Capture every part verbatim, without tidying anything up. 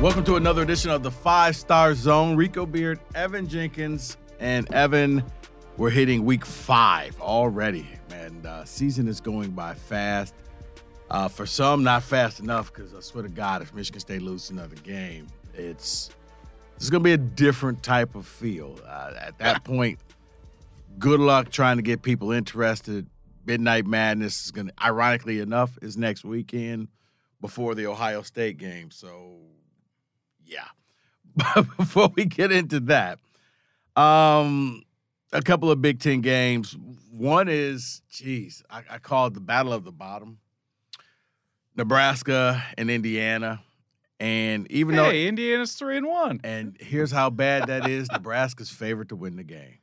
Welcome to another edition of the Five Star Zone. Rico Beard, Evan Jenkins, and Evan, we're hitting week five already, and uh, season is going by fast. Uh, for some, not fast enough, because I swear to God, if Michigan State loses another game, it's it's going to be a different type of feel. Uh, at that point, good luck trying to get people interested. Midnight Madness is going to, ironically enough, is next weekend before the Ohio State game, so... Yeah. But before we get into that, um, a couple of Big Ten games. One is, geez, I, I call it the Battle of the Bottom. Nebraska and Indiana. And even hey, though Indiana's three and one. And here's how bad that is. Nebraska's favored to win the game.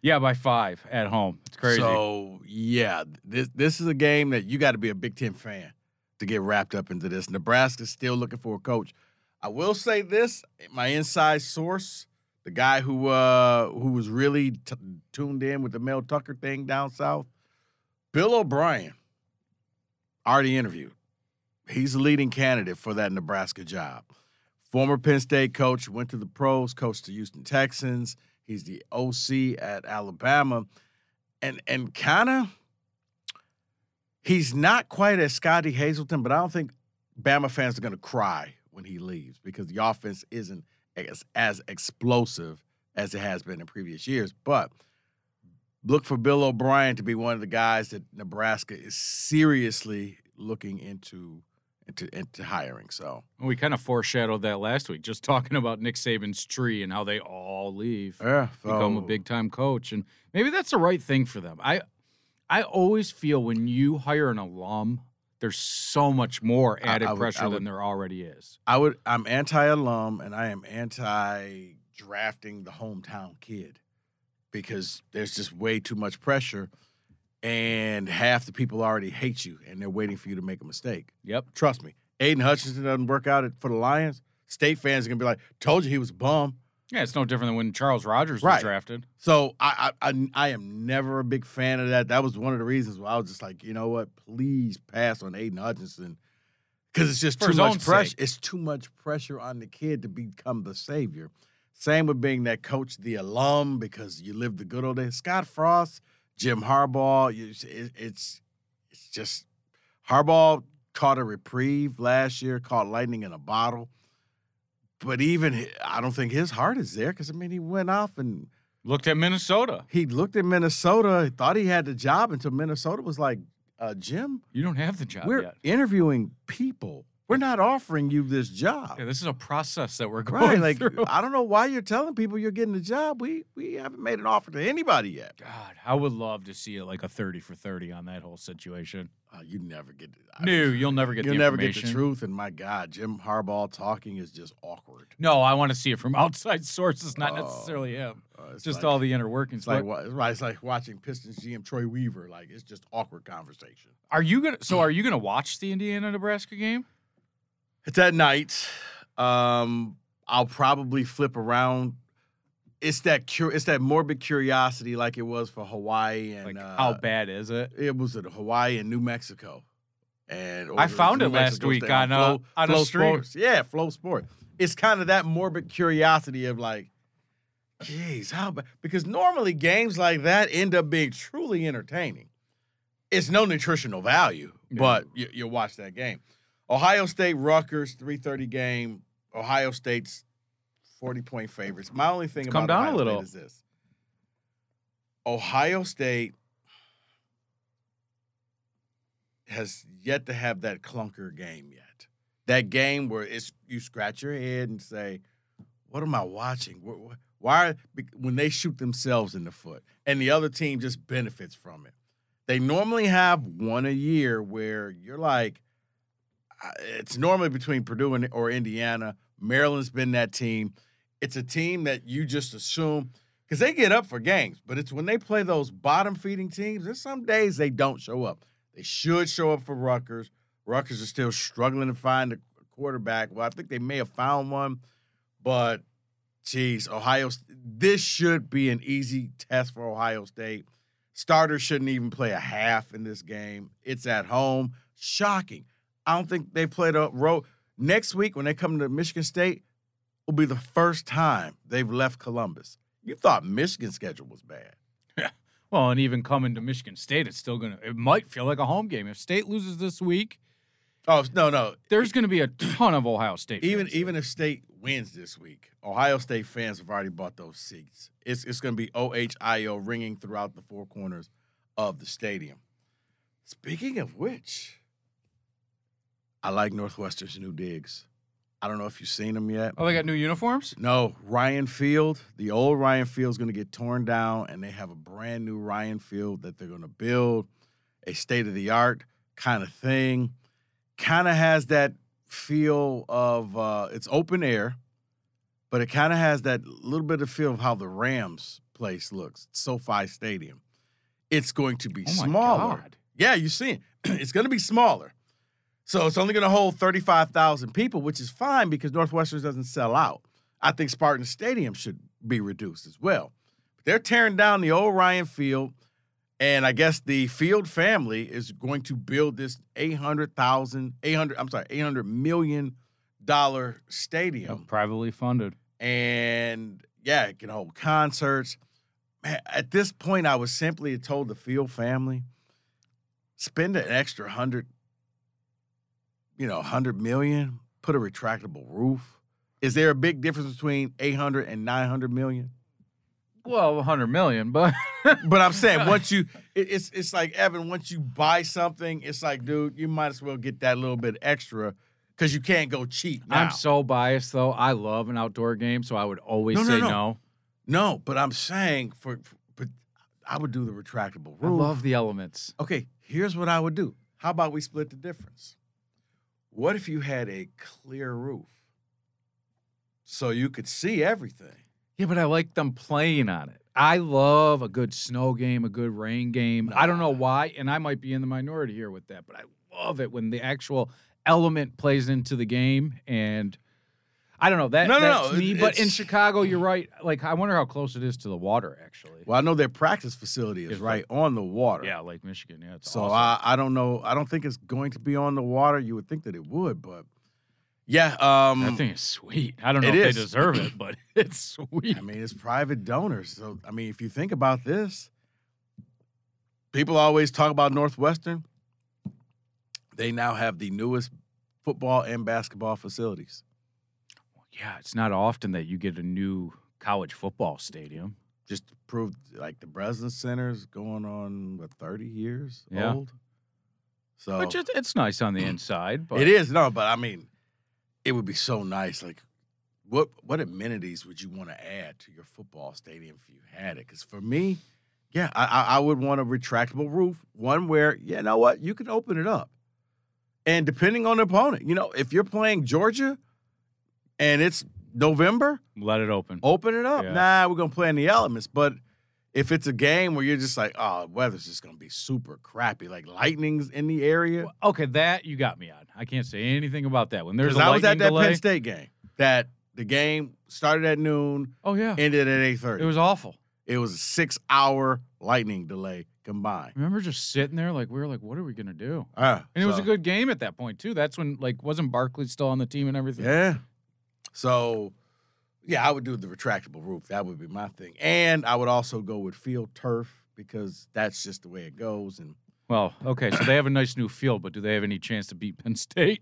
Yeah, by five at home. It's crazy. So yeah, this this is a game that you gotta be a Big Ten fan to get wrapped up into this. Nebraska's still looking for a coach. I will say this, my inside source, the guy who uh, who was really t- tuned in with the Mel Tucker thing down south, Bill O'Brien, already interviewed. He's the leading candidate for that Nebraska job. Former Penn State coach, went to the pros, coached the Houston Texans. He's the O C at Alabama. And, and kind of, he's not quite as Scotty Hazelton, but I don't think Bama fans are going to cry when he leaves, because the offense isn't as, as explosive as it has been in previous years. But look for Bill O'Brien to be one of the guys that Nebraska is seriously looking into into, into hiring. So we kind of foreshadowed that last week, just talking about Nick Saban's tree and how they all leave, yeah, so. become a big-time coach. And maybe that's the right thing for them. I I always feel when you hire an alum, there's so much more added I, I would, pressure I would, than there already is. I would. I'm anti-alum, and I am anti-drafting the hometown kid, because there's just way too much pressure, and half the people already hate you, and they're waiting for you to make a mistake. Yep. Trust me. Aiden Hutchinson doesn't work out for the Lions. State fans are going to be like, told you he was a bum. Yeah, it's no different than when Charles Rogers right. was drafted. So I, I I I am never a big fan of that. That was one of the reasons why I was just like, you know what? Please pass on Aiden Hutchinson, because it's just For too much pressure. Sake. It's too much pressure on the kid to become the savior. Same with being that coach, the alum, because you live the good old days. Scott Frost, Jim Harbaugh. You, it, it's it's just Harbaugh caught a reprieve last year, caught lightning in a bottle. But even, I don't think his heart is there, because, I mean, he went off and looked at Minnesota. He looked at Minnesota. He thought he had the job until Minnesota was like, uh, Jim, you don't have the job we're yet. We're interviewing people. We're not offering you this job. Yeah, this is a process that we're going right, like, through. I don't know why you're telling people you're getting the job. We we haven't made an offer to anybody yet. God, I would love to see like a thirty for thirty on that whole situation. Uh, you never get it. No, mean, you'll never get you'll the information. You'll never get the truth, and my God, Jim Harbaugh talking is just awkward. No, I want to see it from outside sources, not oh, necessarily him. Uh, it's just like, all the inner workings. It's like, right, it's like watching Pistons G M Troy Weaver. Like, it's just awkward conversation. Are you gonna? So are you going to watch the Indiana-Nebraska game? It's at night. Um, I'll probably flip around. It's that cur- It's that morbid curiosity, like it was for Hawaii and like, uh, how bad is it? It was at Hawaii and New Mexico, and I found it, it last State week on uh, Flow, on Flow a stream. Sports. Yeah, Flow Sports. It's kind of that morbid curiosity of like, geez, how bad? Because normally games like that end up being truly entertaining. It's no nutritional value, yeah. but you, you'll watch that game. Ohio State, Rutgers, three thirty game. Ohio State's forty-point favorites. My only thing about Ohio State is this. Ohio State has yet to have that clunker game yet. That game where it's you scratch your head and say, what am I watching? Why, why when they shoot themselves in the foot and the other team just benefits from it. They normally have one a year where you're like, it's normally between Purdue and, or Indiana. Maryland's been that team. It's a team that you just assume because they get up for games, but it's when they play those bottom-feeding teams, there's some days they don't show up. They should show up for Rutgers. Rutgers are still struggling to find a quarterback. Well, I think they may have found one, but, geez, Ohio – this should be an easy test for Ohio State. Starters shouldn't even play a half in this game. It's at home. Shocking. I don't think they played a road. Next week when they come to Michigan State will be the first time they've left Columbus. You thought Michigan's schedule was bad. Yeah. Well, and even coming to Michigan State, it's still going to – it might feel like a home game. If State loses this week – oh, no, no. There's going to be a ton of Ohio State fans. Even, even if State wins this week, Ohio State fans have already bought those seats. It's, it's going to be O H I O ringing throughout the four corners of the stadium. Speaking of which, I like Northwestern's new digs. I don't know if you've seen them yet. Oh, they got new uniforms? No. Ryan Field, the old Ryan Field is going to get torn down, and they have a brand new Ryan Field that they're going to build, a state-of-the-art kind of thing. Kind of has that feel of uh, it's open air, but it kind of has that little bit of feel of how the Rams place looks, SoFi Stadium. It's going to be oh smaller. God. Yeah, you see it. It's going to be smaller. So it's only going to hold thirty-five thousand people, which is fine because Northwestern doesn't sell out. I think Spartan Stadium should be reduced as well. But they're tearing down the old Ryan Field, and I guess the Field family is going to build this eight hundred thousand, eight hundred, I'm sorry, eight hundred million dollars stadium. Oh, privately funded. And, yeah, it can hold concerts. Man, at this point, I was simply told the Field family, spend an extra hundred. You know, one hundred million dollars, put a retractable roof. Is there a big difference between eight hundred and nine hundred million dollars? Well, one hundred million dollars, but... but I'm saying, once you... It, it's it's like, Evan, once you buy something, it's like, dude, you might as well get that little bit extra because you can't go cheap now. I'm so biased, though. I love an outdoor game, so I would always no, no, say no. no. No, but I'm saying, for, for but I would do the retractable roof. I love the elements. Okay, here's what I would do. How about we split the difference? What if you had a clear roof so you could see everything? Yeah, but I like them playing on it. I love a good snow game, a good rain game. Nah. I don't know why, and I might be in the minority here with that, but I love it when the actual element plays into the game. And I don't know. That, no, that's no, no. me. It's, but in Chicago, you're right. Like, I wonder how close it is to the water, actually. Well, I know their practice facility is right like, on the water. Yeah, Lake Michigan. Yeah, it's so awesome. I, I don't know. I don't think it's going to be on the water. You would think that it would, but yeah. Um, that thing is sweet. I don't know if is. they deserve it, but it's sweet. I mean, it's private donors. So, I mean, if you think about this, people always talk about Northwestern. They now have the newest football and basketball facilities. Yeah, it's not often that you get a new college football stadium. Just to prove, like, the Breslin Center's going on, what, thirty years yeah. old? So, Which is, it's nice on the inside. But. It is, no, but, I mean, it would be so nice. Like, what what amenities would you want to add to your football stadium if you had it? Because for me, yeah, I, I would want a retractable roof, one where, you know what, you can open it up. And depending on the opponent, you know, if you're playing Georgia – and it's November. Let it open. Open it up. Yeah. Nah, we're going to play in the elements. But if it's a game where you're just like, oh, weather's just going to be super crappy, like lightning's in the area. Well, okay, that you got me on. I can't say anything about that. When there's a lightning I was at that delay, Penn State game. That the game started at noon. Oh, yeah. Ended at eight thirty. It was awful. It was a six-hour lightning delay combined. Remember just sitting there like we were like, what are we going to do? Uh, and it so. was a good game at that point, too. That's when, like, wasn't Barkley still on the team and everything? Yeah. So, yeah, I would do the retractable roof. That would be my thing. And I would also go with field turf because that's just the way it goes. And well, okay, so they have a nice new field, but do they have any chance to beat Penn State?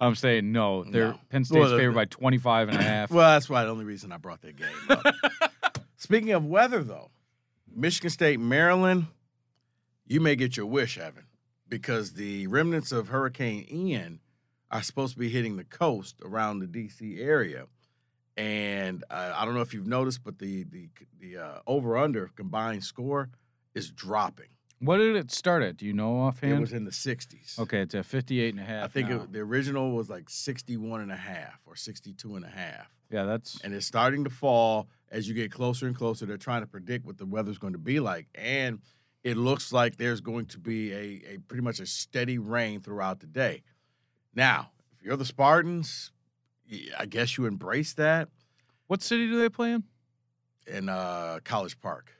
I'm saying no. They're no. Penn State's well, they're, favored by twenty-five and a half. Well, that's why the only reason I brought that game up. Speaking of weather, though, Michigan State, Maryland, you may get your wish, Evan. because the remnants of Hurricane Ian are supposed to be hitting the coast around the D C area. And uh, I don't know if you've noticed, but the the, the uh, over-under combined score is dropping. What did it start at? Do you know offhand? It was in the sixties. Okay, it's at fifty-eight and a half I think it, the original was like sixty-one and a half or sixty-two and a half Yeah, that's... And it's starting to fall as you get closer and closer. They're trying to predict what the weather's going to be like. And it looks like there's going to be a, a pretty much a steady rain throughout the day. Now, if you're the Spartans, I guess you embrace that. What city do they play in? In uh, College Park,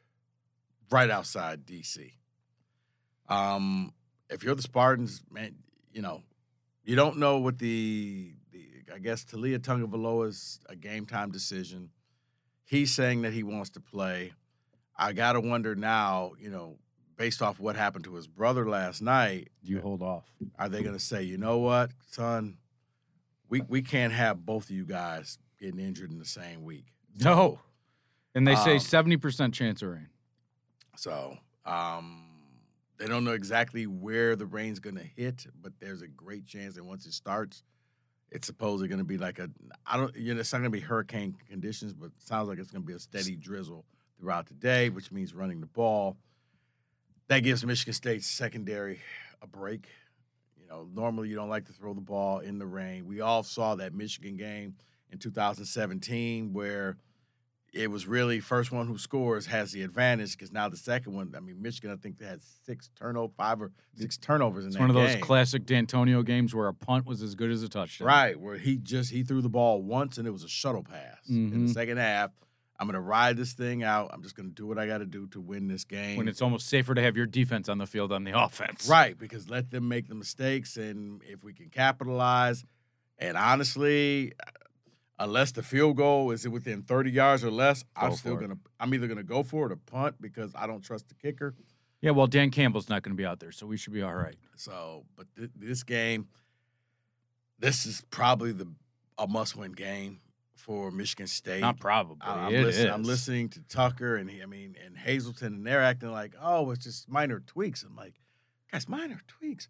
right outside D C Um, if you're the Spartans, man, you know, you don't know what the, the I guess, Talia Tungavailoa's a game-time decision. He's saying that he wants to play. I got to wonder now, you know, based off what happened to his brother last night. You hold off. Are they going to say, you know what, son, we we can't have both of you guys getting injured in the same week. No. And they say um, seventy percent chance of rain. So, um... they don't know exactly where the rain's going to hit, but there's a great chance that once it starts, it's supposedly going to be like a I don't you know it's not going to be hurricane conditions, but it sounds like it's going to be a steady drizzle throughout the day, which means running the ball. That gives Michigan State's secondary a break. You know, normally you don't like to throw the ball in the rain. We all saw that Michigan game in two thousand seventeen where it was really first one who scores has the advantage because now the second one, I mean, Michigan, I think they had six turnovers, five or six turnovers in that game. It's one of those classic D'Antonio games where a punt was as good as a touchdown. Right, where he just he threw the ball once and it was a shuttle pass. Mm-hmm. In the second half, I'm going to ride this thing out. I'm just going to do what I got to do to win this game. When it's almost safer to have your defense on the field than the offense. Right, because let them make the mistakes, and if we can capitalize, and honestly – unless the field goal is within thirty yards or less, go I'm still gonna. I'm either gonna go for it or punt because I don't trust the kicker. Yeah, well, Dan Campbell's not gonna be out there, so we should be all right. So, but th- this game, this is probably the a must-win game for Michigan State. Not probably. I, I'm, it listen, is. I'm listening to Tucker and he, I mean, and Hazleton, and they're acting like, oh, it's just minor tweaks. I'm like, guys, minor tweaks.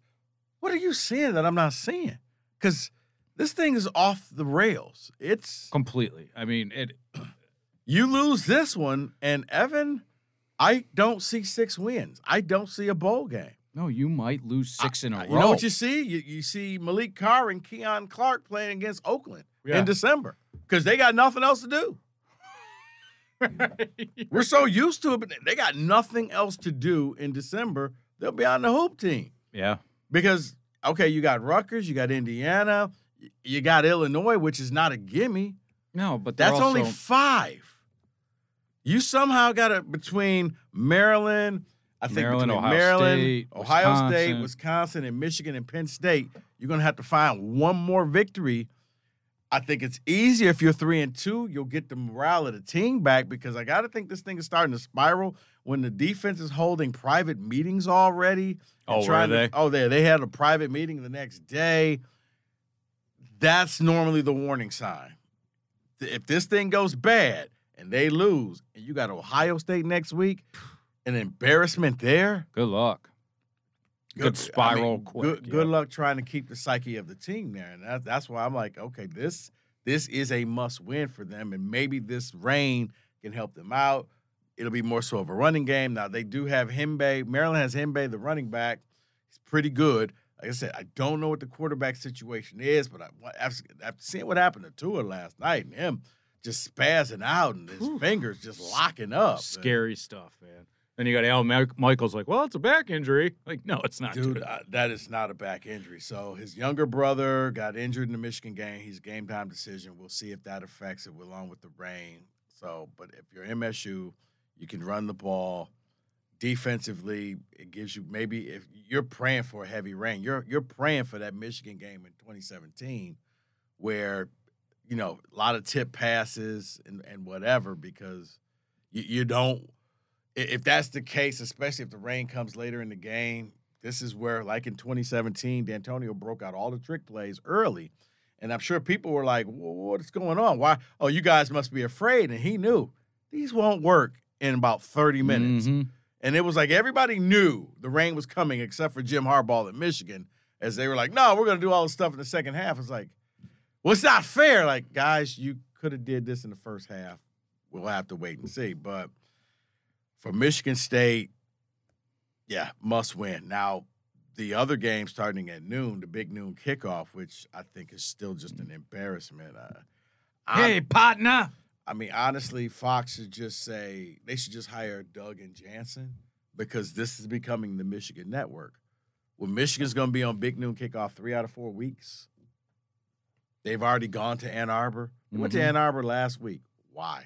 What are you seeing that I'm not seeing? Because this thing is off the rails. It's completely. I mean, it. You lose this one, and Evan, I don't see six wins. I don't see a bowl game. No, you might lose six I, in a row. You know what you see? You, you see Malik Carr and Keon Clark playing against Oakland yeah. in December because they got nothing else to do. Right. We're so used to it, but they got nothing else to do in December. They'll be on the hoop team. Yeah. Because, okay, you got Rutgers, you got Indiana. You got Illinois, which is not a gimme. No, but that's also... only five. You somehow got it between Maryland, I think Maryland, between Ohio Maryland, State, Ohio Wisconsin. State, Wisconsin, and Michigan and Penn State. You're going to have to find one more victory. I think it's easier if you're three and two. You'll get the morale of the team back because I got to think this thing is starting to spiral when the defense is holding private meetings already. Oh, were they? To, oh, they, they had a private meeting the next day. That's normally the warning sign. If this thing goes bad and they lose, and you got Ohio State next week, an embarrassment there. Good luck. Good, good spiral. I mean, quick, good, yeah. good luck trying to keep the psyche of the team there, and that, that's why I'm like, okay, this this is a must win for them, and maybe this rain can help them out. It'll be more so of a running game. Now they do have Hembe. Maryland has Hembe, the running back. He's pretty good. Like I said, I don't know what the quarterback situation is, but I, after, after seeing what happened to Tua last night and him just spazzing out and his Whew. fingers just locking up. Scary and, stuff, man. Then you got Al Michaels like, well, it's a back injury. Like, no, it's not. Dude, I, that is not a back injury. So his younger brother got injured in the Michigan game. He's game-time decision. We'll see if that affects it along with the rain. So, but if you're M S U, you can run the ball. Defensively, it gives you maybe if you're praying for a heavy rain, you're you're praying for that Michigan game in twenty seventeen where, you know, a lot of tip passes and, and whatever because you, you don't – if that's the case, especially if the rain comes later in the game, this is where, like in twenty seventeen, D'Antonio broke out all the trick plays early. And I'm sure people were like, what's going on? Why? Oh, you guys must be afraid. And he knew these won't work in about thirty minutes. Mm-hmm. And it was like everybody knew the rain was coming except for Jim Harbaugh at Michigan, as they were like, no, we're going to do all this stuff in the second half. It's like, well, it's not fair. Like, guys, you could have did this in the first half. We'll have to wait and see. But for Michigan State, yeah, must win. Now, the other game starting at noon, the big noon kickoff, which I think is still just an embarrassment. Uh, hey, partner. I mean, honestly, Fox should just say they should just hire Doug and Jansen, because this is becoming the Michigan Network. Well, Michigan's going to be on big noon kickoff three out of four weeks. They've already gone to Ann Arbor. They mm-hmm. went to Ann Arbor last week. Why?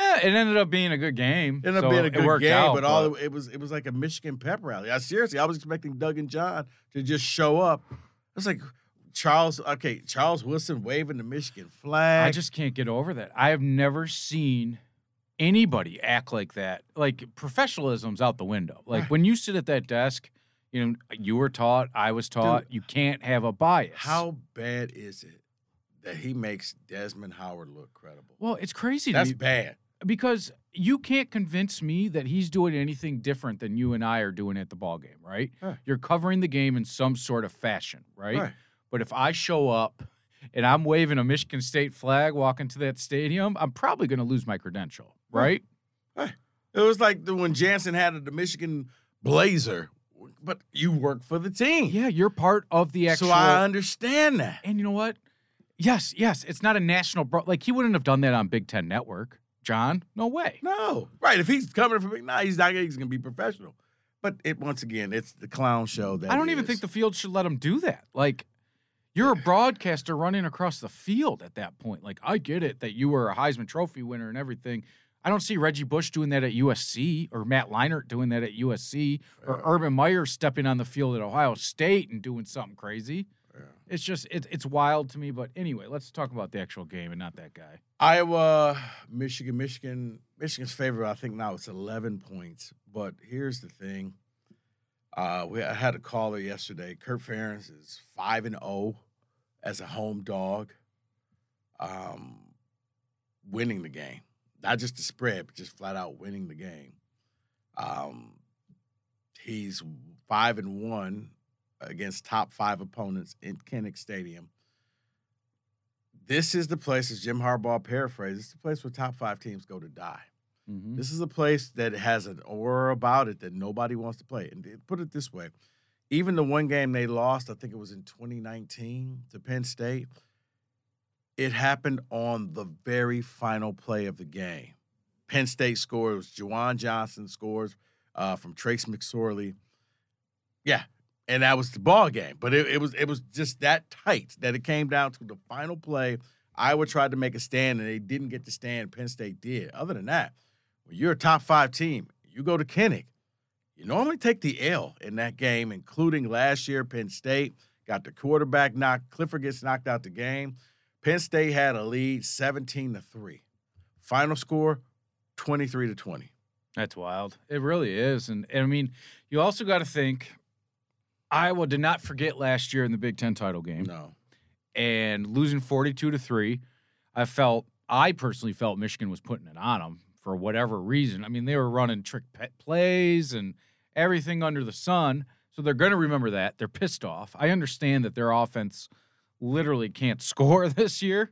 Yeah, it ended up being a good game. It ended so up being a good game, out, but, but all it was it was like a Michigan pep rally. I seriously, I was expecting Doug and John to just show up. It's like Charles, okay, Charles Woodson waving the Michigan flag. I just can't get over that. I have never seen anybody act like that. Like, professionalism's out the window. Like, when you sit at that desk, you know, you were taught, I was taught, dude, you can't have a bias. How bad is it that he makes Desmond Howard look credible? Well, it's crazy. That's to me. bad. Because you can't convince me that he's doing anything different than you and I are doing at the ballgame, right? Huh. You're covering the game in some sort of fashion, right? Huh. But if I show up and I'm waving a Michigan State flag walking to that stadium, I'm probably going to lose my credential, right? Huh. It was like the, when Jansen had the Michigan blazer, but you work for the team. Yeah, you're part of the actual. So I understand that. And you know what? Yes, yes, it's not a national bro- – like, he wouldn't have done that on Big Ten Network. John, no way. No. Right. If he's coming from nah, he's not he's gonna be professional. But it once again, it's the clown show that I don't is. even think the field should let him do that. Like, you're a broadcaster running across the field at that point. Like, I get it that you were a Heisman Trophy winner and everything. I don't see Reggie Bush doing that at U S C or Matt Leinart doing that at U S C or yeah. Urban Meyer stepping on the field at Ohio State and doing something crazy. Yeah. It's just it, it's wild to me. But anyway, let's talk about the actual game and not that guy. Iowa, Michigan, Michigan. Michigan's favorite, I think now it's eleven points. But here's the thing. Uh, we I had a caller yesterday. Kurt Ferentz is five and oh as a home dog, um, winning the game. Not just the spread, but just flat out winning the game. Um, he's five and one against top five opponents in Kinnick Stadium. This is the place, as Jim Harbaugh paraphrased, this is the place where top five teams go to die. Mm-hmm. This is a place that has an aura about it that nobody wants to play. And put it this way, even the one game they lost, I think it was in twenty nineteen to Penn State, it happened on the very final play of the game. Penn State scores, Juwan Johnson scores uh, from Trace McSorley. Yeah, and that was the ball game. But it, it was it was just that tight that it came down to the final play. Iowa tried to make a stand, and they didn't get the stand. Penn State did. Other than that, when you're a top-five team, you go to Kinnick. You normally take the L in that game, including last year. Penn State got the quarterback knocked. Clifford gets knocked out the game. Penn State had a lead seventeen to three. Final score, twenty-three to twenty. That's wild. It really is. And, and I mean, you also got to think Iowa did not forget last year in the Big Ten title game. No. And losing forty-two to three, I felt, I personally felt Michigan was putting it on them for whatever reason. I mean, they were running trick pet plays and everything under the sun. So they're going to remember that. They're pissed off. I understand that their offense literally can't score this year,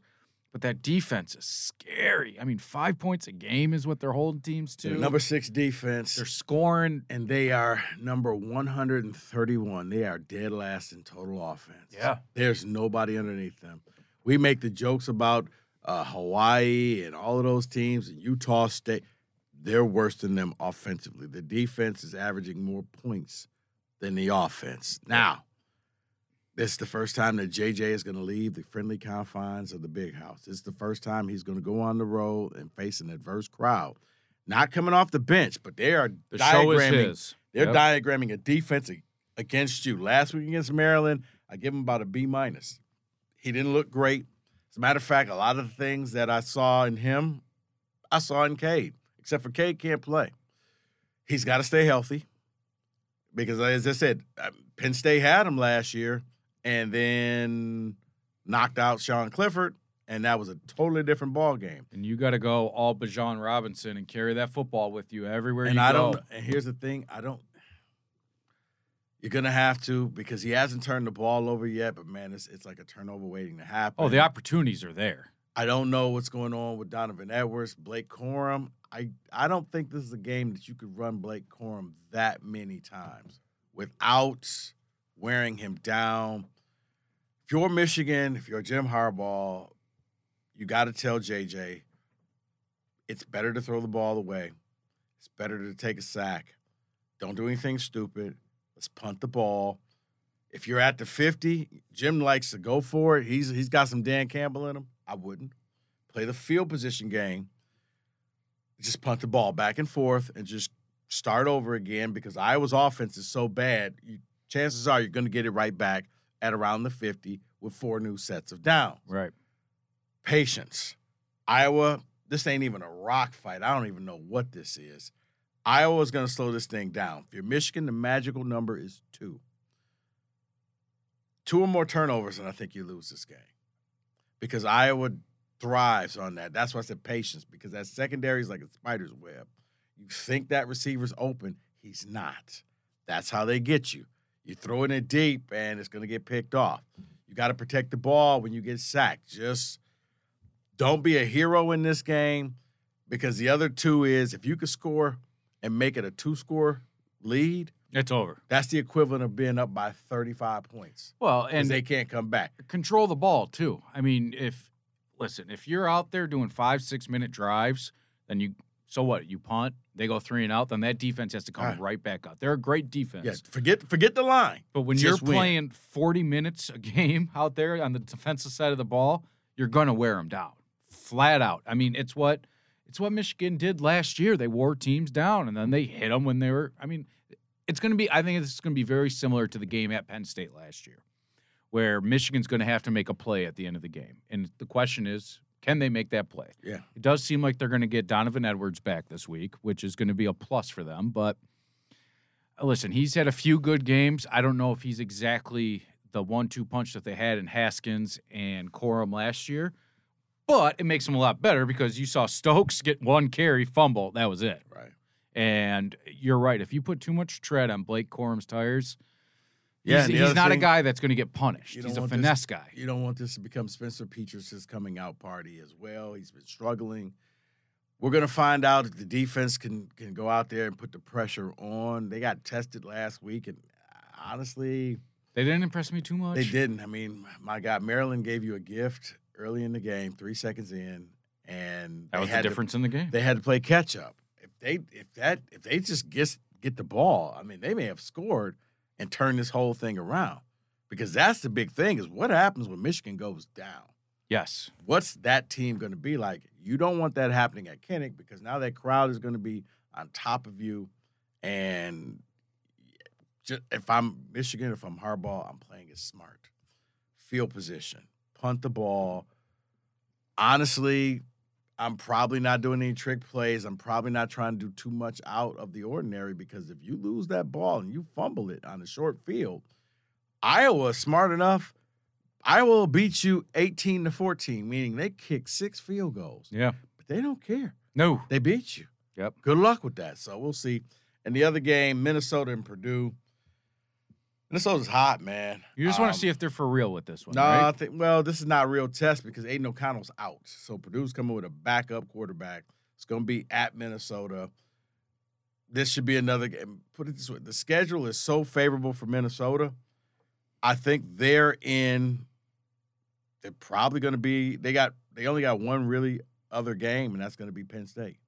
but that defense is scary. I mean, five points a game is what they're holding teams to. They're number six defense. They're scoring. And they are number one hundred thirty-one. They are dead last in total offense. Yeah. There's nobody underneath them. We make the jokes about uh, Hawaii and all of those teams and Utah State. They're worse than them offensively. The defense is averaging more points than the offense. Now, this is the first time that J J is going to leave the friendly confines of the Big House. This is the first time he's going to go on the road and face an adverse crowd. Not coming off the bench, but they are the diagramming. They're yep. diagramming a defense against you. Last week against Maryland, I give him about a B minus. He didn't look great. As a matter of fact, a lot of the things that I saw in him, I saw in Cade, except for Cade can't play. He's got to stay healthy because, as I said, Penn State had him last year. And then knocked out Sean Clifford, and that was a totally different ball game. And you got to go all Bijan Robinson and carry that football with you everywhere and you I go. And I don't. And here's the thing: I don't. You're gonna have to because he hasn't turned the ball over yet. But man, it's it's like a turnover waiting to happen. Oh, the opportunities are there. I don't know what's going on with Donovan Edwards, Blake Corum. I I don't think this is a game that you could run Blake Corum that many times without wearing him down. If you're Michigan, if you're Jim Harbaugh, you got to tell J J it's better to throw the ball away. It's better to take a sack. Don't do anything stupid. Let's punt the ball. If you're at the fifty, Jim likes to go for it. He's he's got some Dan Campbell in him. I wouldn't. Play the field position game. Just punt the ball back and forth and just start over again because Iowa's offense is so bad. You, chances are you're going to get it right back at around the fifty with four new sets of downs. Right. Patience. Iowa, this ain't even a rock fight. I don't even know what this is. Iowa's going to slow this thing down. If you're Michigan, the magical number is two. Two or more turnovers, and I think you lose this game because Iowa thrives on that. That's why I said patience, because that secondary is like a spider's web. You think that receiver's open. He's not. That's how they get you. You throw it in deep, and it's going to get picked off. You got to protect the ball when you get sacked. Just don't be a hero in this game because the other two is if you could score and make it a two-score lead, it's over. That's the equivalent of being up by thirty-five points. Well, and they can't come back. Control the ball, too. I mean, if listen, if you're out there doing five, six-minute drives, then you – so what? You punt, they go three and out, then that defense has to come right, right back up. They're a great defense. Yeah, forget forget the line. But when Just you're win. playing forty minutes a game out there on the defensive side of the ball, you're going to wear them down, flat out. I mean, it's what it's what Michigan did last year. They wore teams down, and then they hit them when they were – I mean, it's going to be – I think this is going to be very similar to the game at Penn State last year where Michigan's going to have to make a play at the end of the game. And the question is – can they make that play? Yeah. It does seem like they're going to get Donovan Edwards back this week, which is going to be a plus for them. But, listen, he's had a few good games. I don't know if he's exactly the one two punch that they had in Haskins and Corum last year. But it makes him a lot better because you saw Stokes get one carry, fumble. That was it. Right. And you're right. If you put too much tread on Blake Corum's tires – yeah, he's, he's not thing, a guy that's going to get punished. He's a finesse this, guy. You don't want this to become Spencer Petras' coming out party as well. He's been struggling. We're going to find out if the defense can can go out there and put the pressure on. They got tested last week, and honestly, they didn't impress me too much. They didn't. I mean, my God, Maryland gave you a gift early in the game, three seconds in, and that was the difference to, in the game. They had to play catch up. If they if that if they just get get the ball, I mean, they may have scored and turned this whole thing around. Because that's the big thing, is what happens when Michigan goes down. Yes. What's that team going to be like? You don't want that happening at Kinnick, because now that crowd is going to be on top of you. And just, if I'm Michigan, if I'm Harbaugh, I'm playing it smart. Field position. Punt the ball. Honestly, I'm probably not doing any trick plays. I'm probably not trying to do too much out of the ordinary, because if you lose that ball and you fumble it on a short field, Iowa is smart enough. Iowa will beat you eighteen to fourteen, meaning they kick six field goals. Yeah. But they don't care. No. They beat you. Yep. Good luck with that. So we'll see. And the other game, Minnesota and Purdue. Minnesota's hot, man. You just um, want to see if they're for real with this one, no, right? I think, well, this is not a real test because Aiden O'Connell's out. So Purdue's coming with a backup quarterback. It's going to be at Minnesota. This should be another game. Put it this way. The schedule is so favorable for Minnesota. I think they're in – they're probably going to be – they got they only got one really other game, and that's going to be Penn State.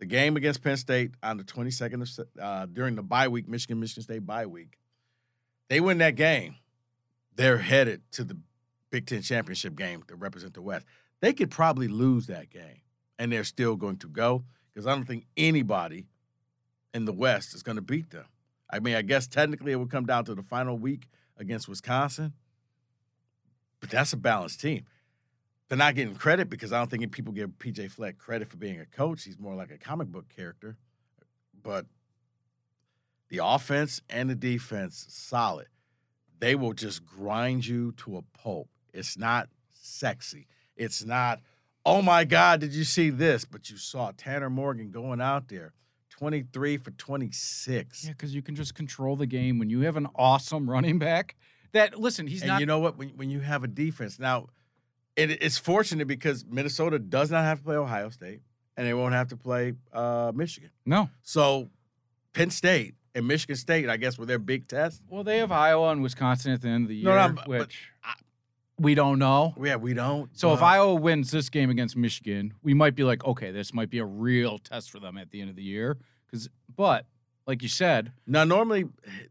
The game against Penn State on the twenty-second of uh, – during the bye week, Michigan, Michigan State bye week, they win that game. They're headed to the Big Ten championship game to represent the West. They could probably lose that game, and they're still going to go, because I don't think anybody in the West is going to beat them. I mean, I guess technically it would come down to the final week against Wisconsin, but that's a balanced team. They're not getting credit because I don't think people give P J Fleck credit for being a coach. He's more like a comic book character. But the offense and the defense, solid. They will just grind you to a pulp. It's not sexy. It's not, oh, my God, did you see this? But you saw Tanner Morgan going out there. twenty-three for twenty-six. Yeah, because you can just control the game when you have an awesome running back. That, listen, he's and not. And you know what? When, when you have a defense. Now, it, it's fortunate because Minnesota does not have to play Ohio State, and they won't have to play uh, Michigan. No. So, Penn State and Michigan State, I guess, were their big tests. Well, they have Iowa and Wisconsin at the end of the year, no, no, which I, we don't know. Yeah, we don't. So, know. If Iowa wins this game against Michigan, we might be like, okay, this might be a real test for them at the end of the year. Because, but like you said, now normally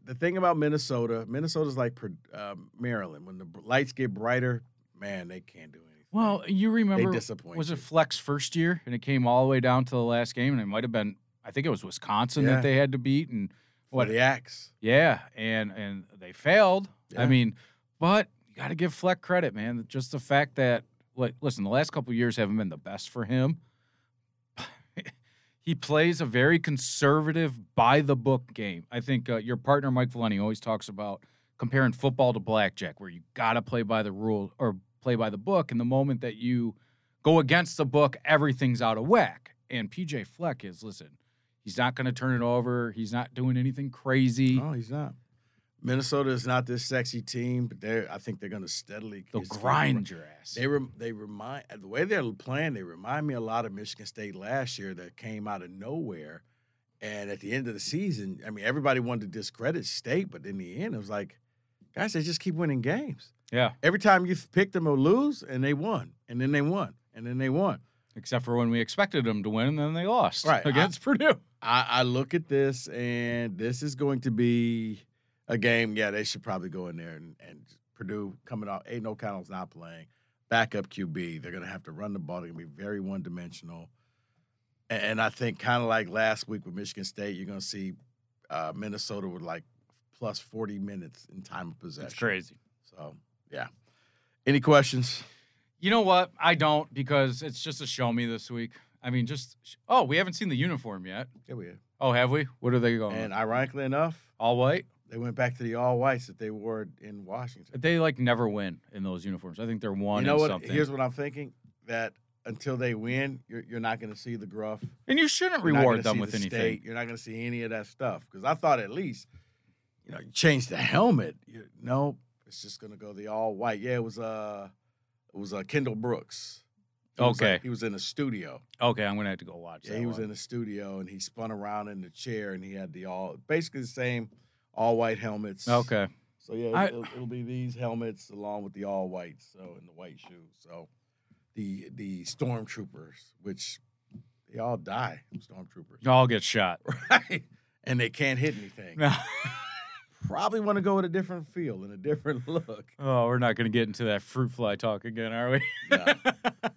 the thing about Minnesota, Minnesota's like uh, Maryland. When the lights get brighter, man, they can't do anything. Well, you remember, they disappoint was it Fleck's first year, and it came all the way down to the last game, and it might have been, I think it was Wisconsin yeah. that they had to beat, and what For the Axe, yeah, and and they failed. Yeah. I mean, but you got to give Fleck credit, man. Just the fact that, like, listen, the last couple of years haven't been the best for him. He plays a very conservative, by-the-book game. I think uh, your partner, Mike Valenti, always talks about comparing football to blackjack, where you got to play by the rule or play by the book, and the moment that you go against the book, everything's out of whack. And P J Fleck is, listen, he's not going to turn it over. He's not doing anything crazy. No, he's not. Minnesota is not this sexy team, but they're, I think they're going to steadily – They'll grind your ass. They re, they remind – the way they're playing, they remind me a lot of Michigan State last year that came out of nowhere. And at the end of the season, I mean, everybody wanted to discredit State, but in the end, it was like, guys, they just keep winning games. Yeah. Every time you pick them to lose, and they won, and then they won, and then they won. Except for when we expected them to win, and then they lost right. against I, Purdue. I, I look at this, and this is going to be – a game, yeah, they should probably go in there. And, and Purdue coming off, Aiden O'Connell's not playing. Backup Q B. They're going to have to run the ball. They're going to be very one-dimensional. And, and I think kind of like last week with Michigan State, you're going to see uh, Minnesota with, like, plus forty minutes in time of possession. It's crazy. So, yeah. Any questions? You know what? I don't, because it's just a show me this week. I mean, just – oh, we haven't seen the uniform yet. Yeah, we have. Oh, have we? What are they going And with? Ironically enough – all white? They went back to the all-whites that they wore in Washington. They, like, never win in those uniforms. I think they're one you know in something. Here's what I'm thinking, that until they win, you're, you're not going to see the gruff. And you shouldn't you're reward them with the anything. State. You're not going to see any of that stuff. Because I thought at least, you know, you change the helmet. You, no, it's just going to go the all-white. Yeah, it was uh, it was uh, Kendall Brooks. He okay. Was like, he was in a studio. Okay, I'm going to have to go watch yeah, that Yeah, he one. was in a studio, and he spun around in the chair, and he had the all – basically the same – all-white helmets. Okay. So, yeah, I, it'll, it'll be these helmets along with the all-whites, so, and the white shoes. So, the the stormtroopers, which they all die, stormtroopers. They all get shot. Right. and they can't hit anything. No. Probably want to go with a different feel and a different look. Oh, we're not going to get into that fruit fly talk again, are we? no. no,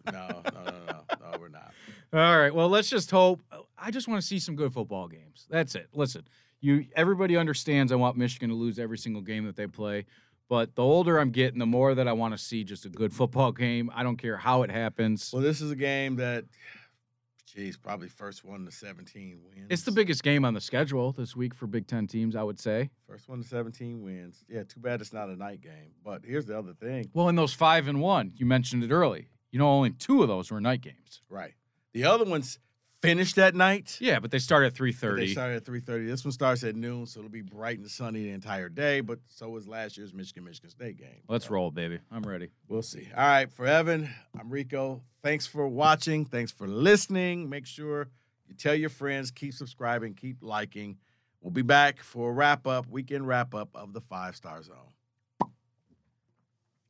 no, no, no, no, we're not. All right, well, let's just hope. I just want to see some good football games. That's it. Listen, you everybody understands I want Michigan to lose every single game that they play, but the older I'm getting, the more that I want to see just a good football game. I don't care how it happens. Well, this is a game that, geez, probably first one to seventeen wins. It's the biggest game on the schedule this week for Big Ten teams, I would say. First one to seventeen wins. Yeah, too bad it's not a night game. But here's the other thing. Well, in those five and one, you mentioned it early. You know, only two of those were night games. Right. The other ones finished that night. Yeah, but they start at three thirty. They started at three thirty. This one starts at noon, so it'll be bright and sunny the entire day. But so was last year's Michigan-Michigan State game. Let's so. roll, baby. I'm ready. We'll see. All right, for Evan, I'm Rico. Thanks for watching. Thanks for listening. Make sure you tell your friends. Keep subscribing. Keep liking. We'll be back for a wrap-up, weekend wrap-up of the Five Star Zone.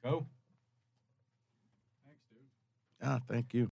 Go. Thanks, dude. Ah, thank you.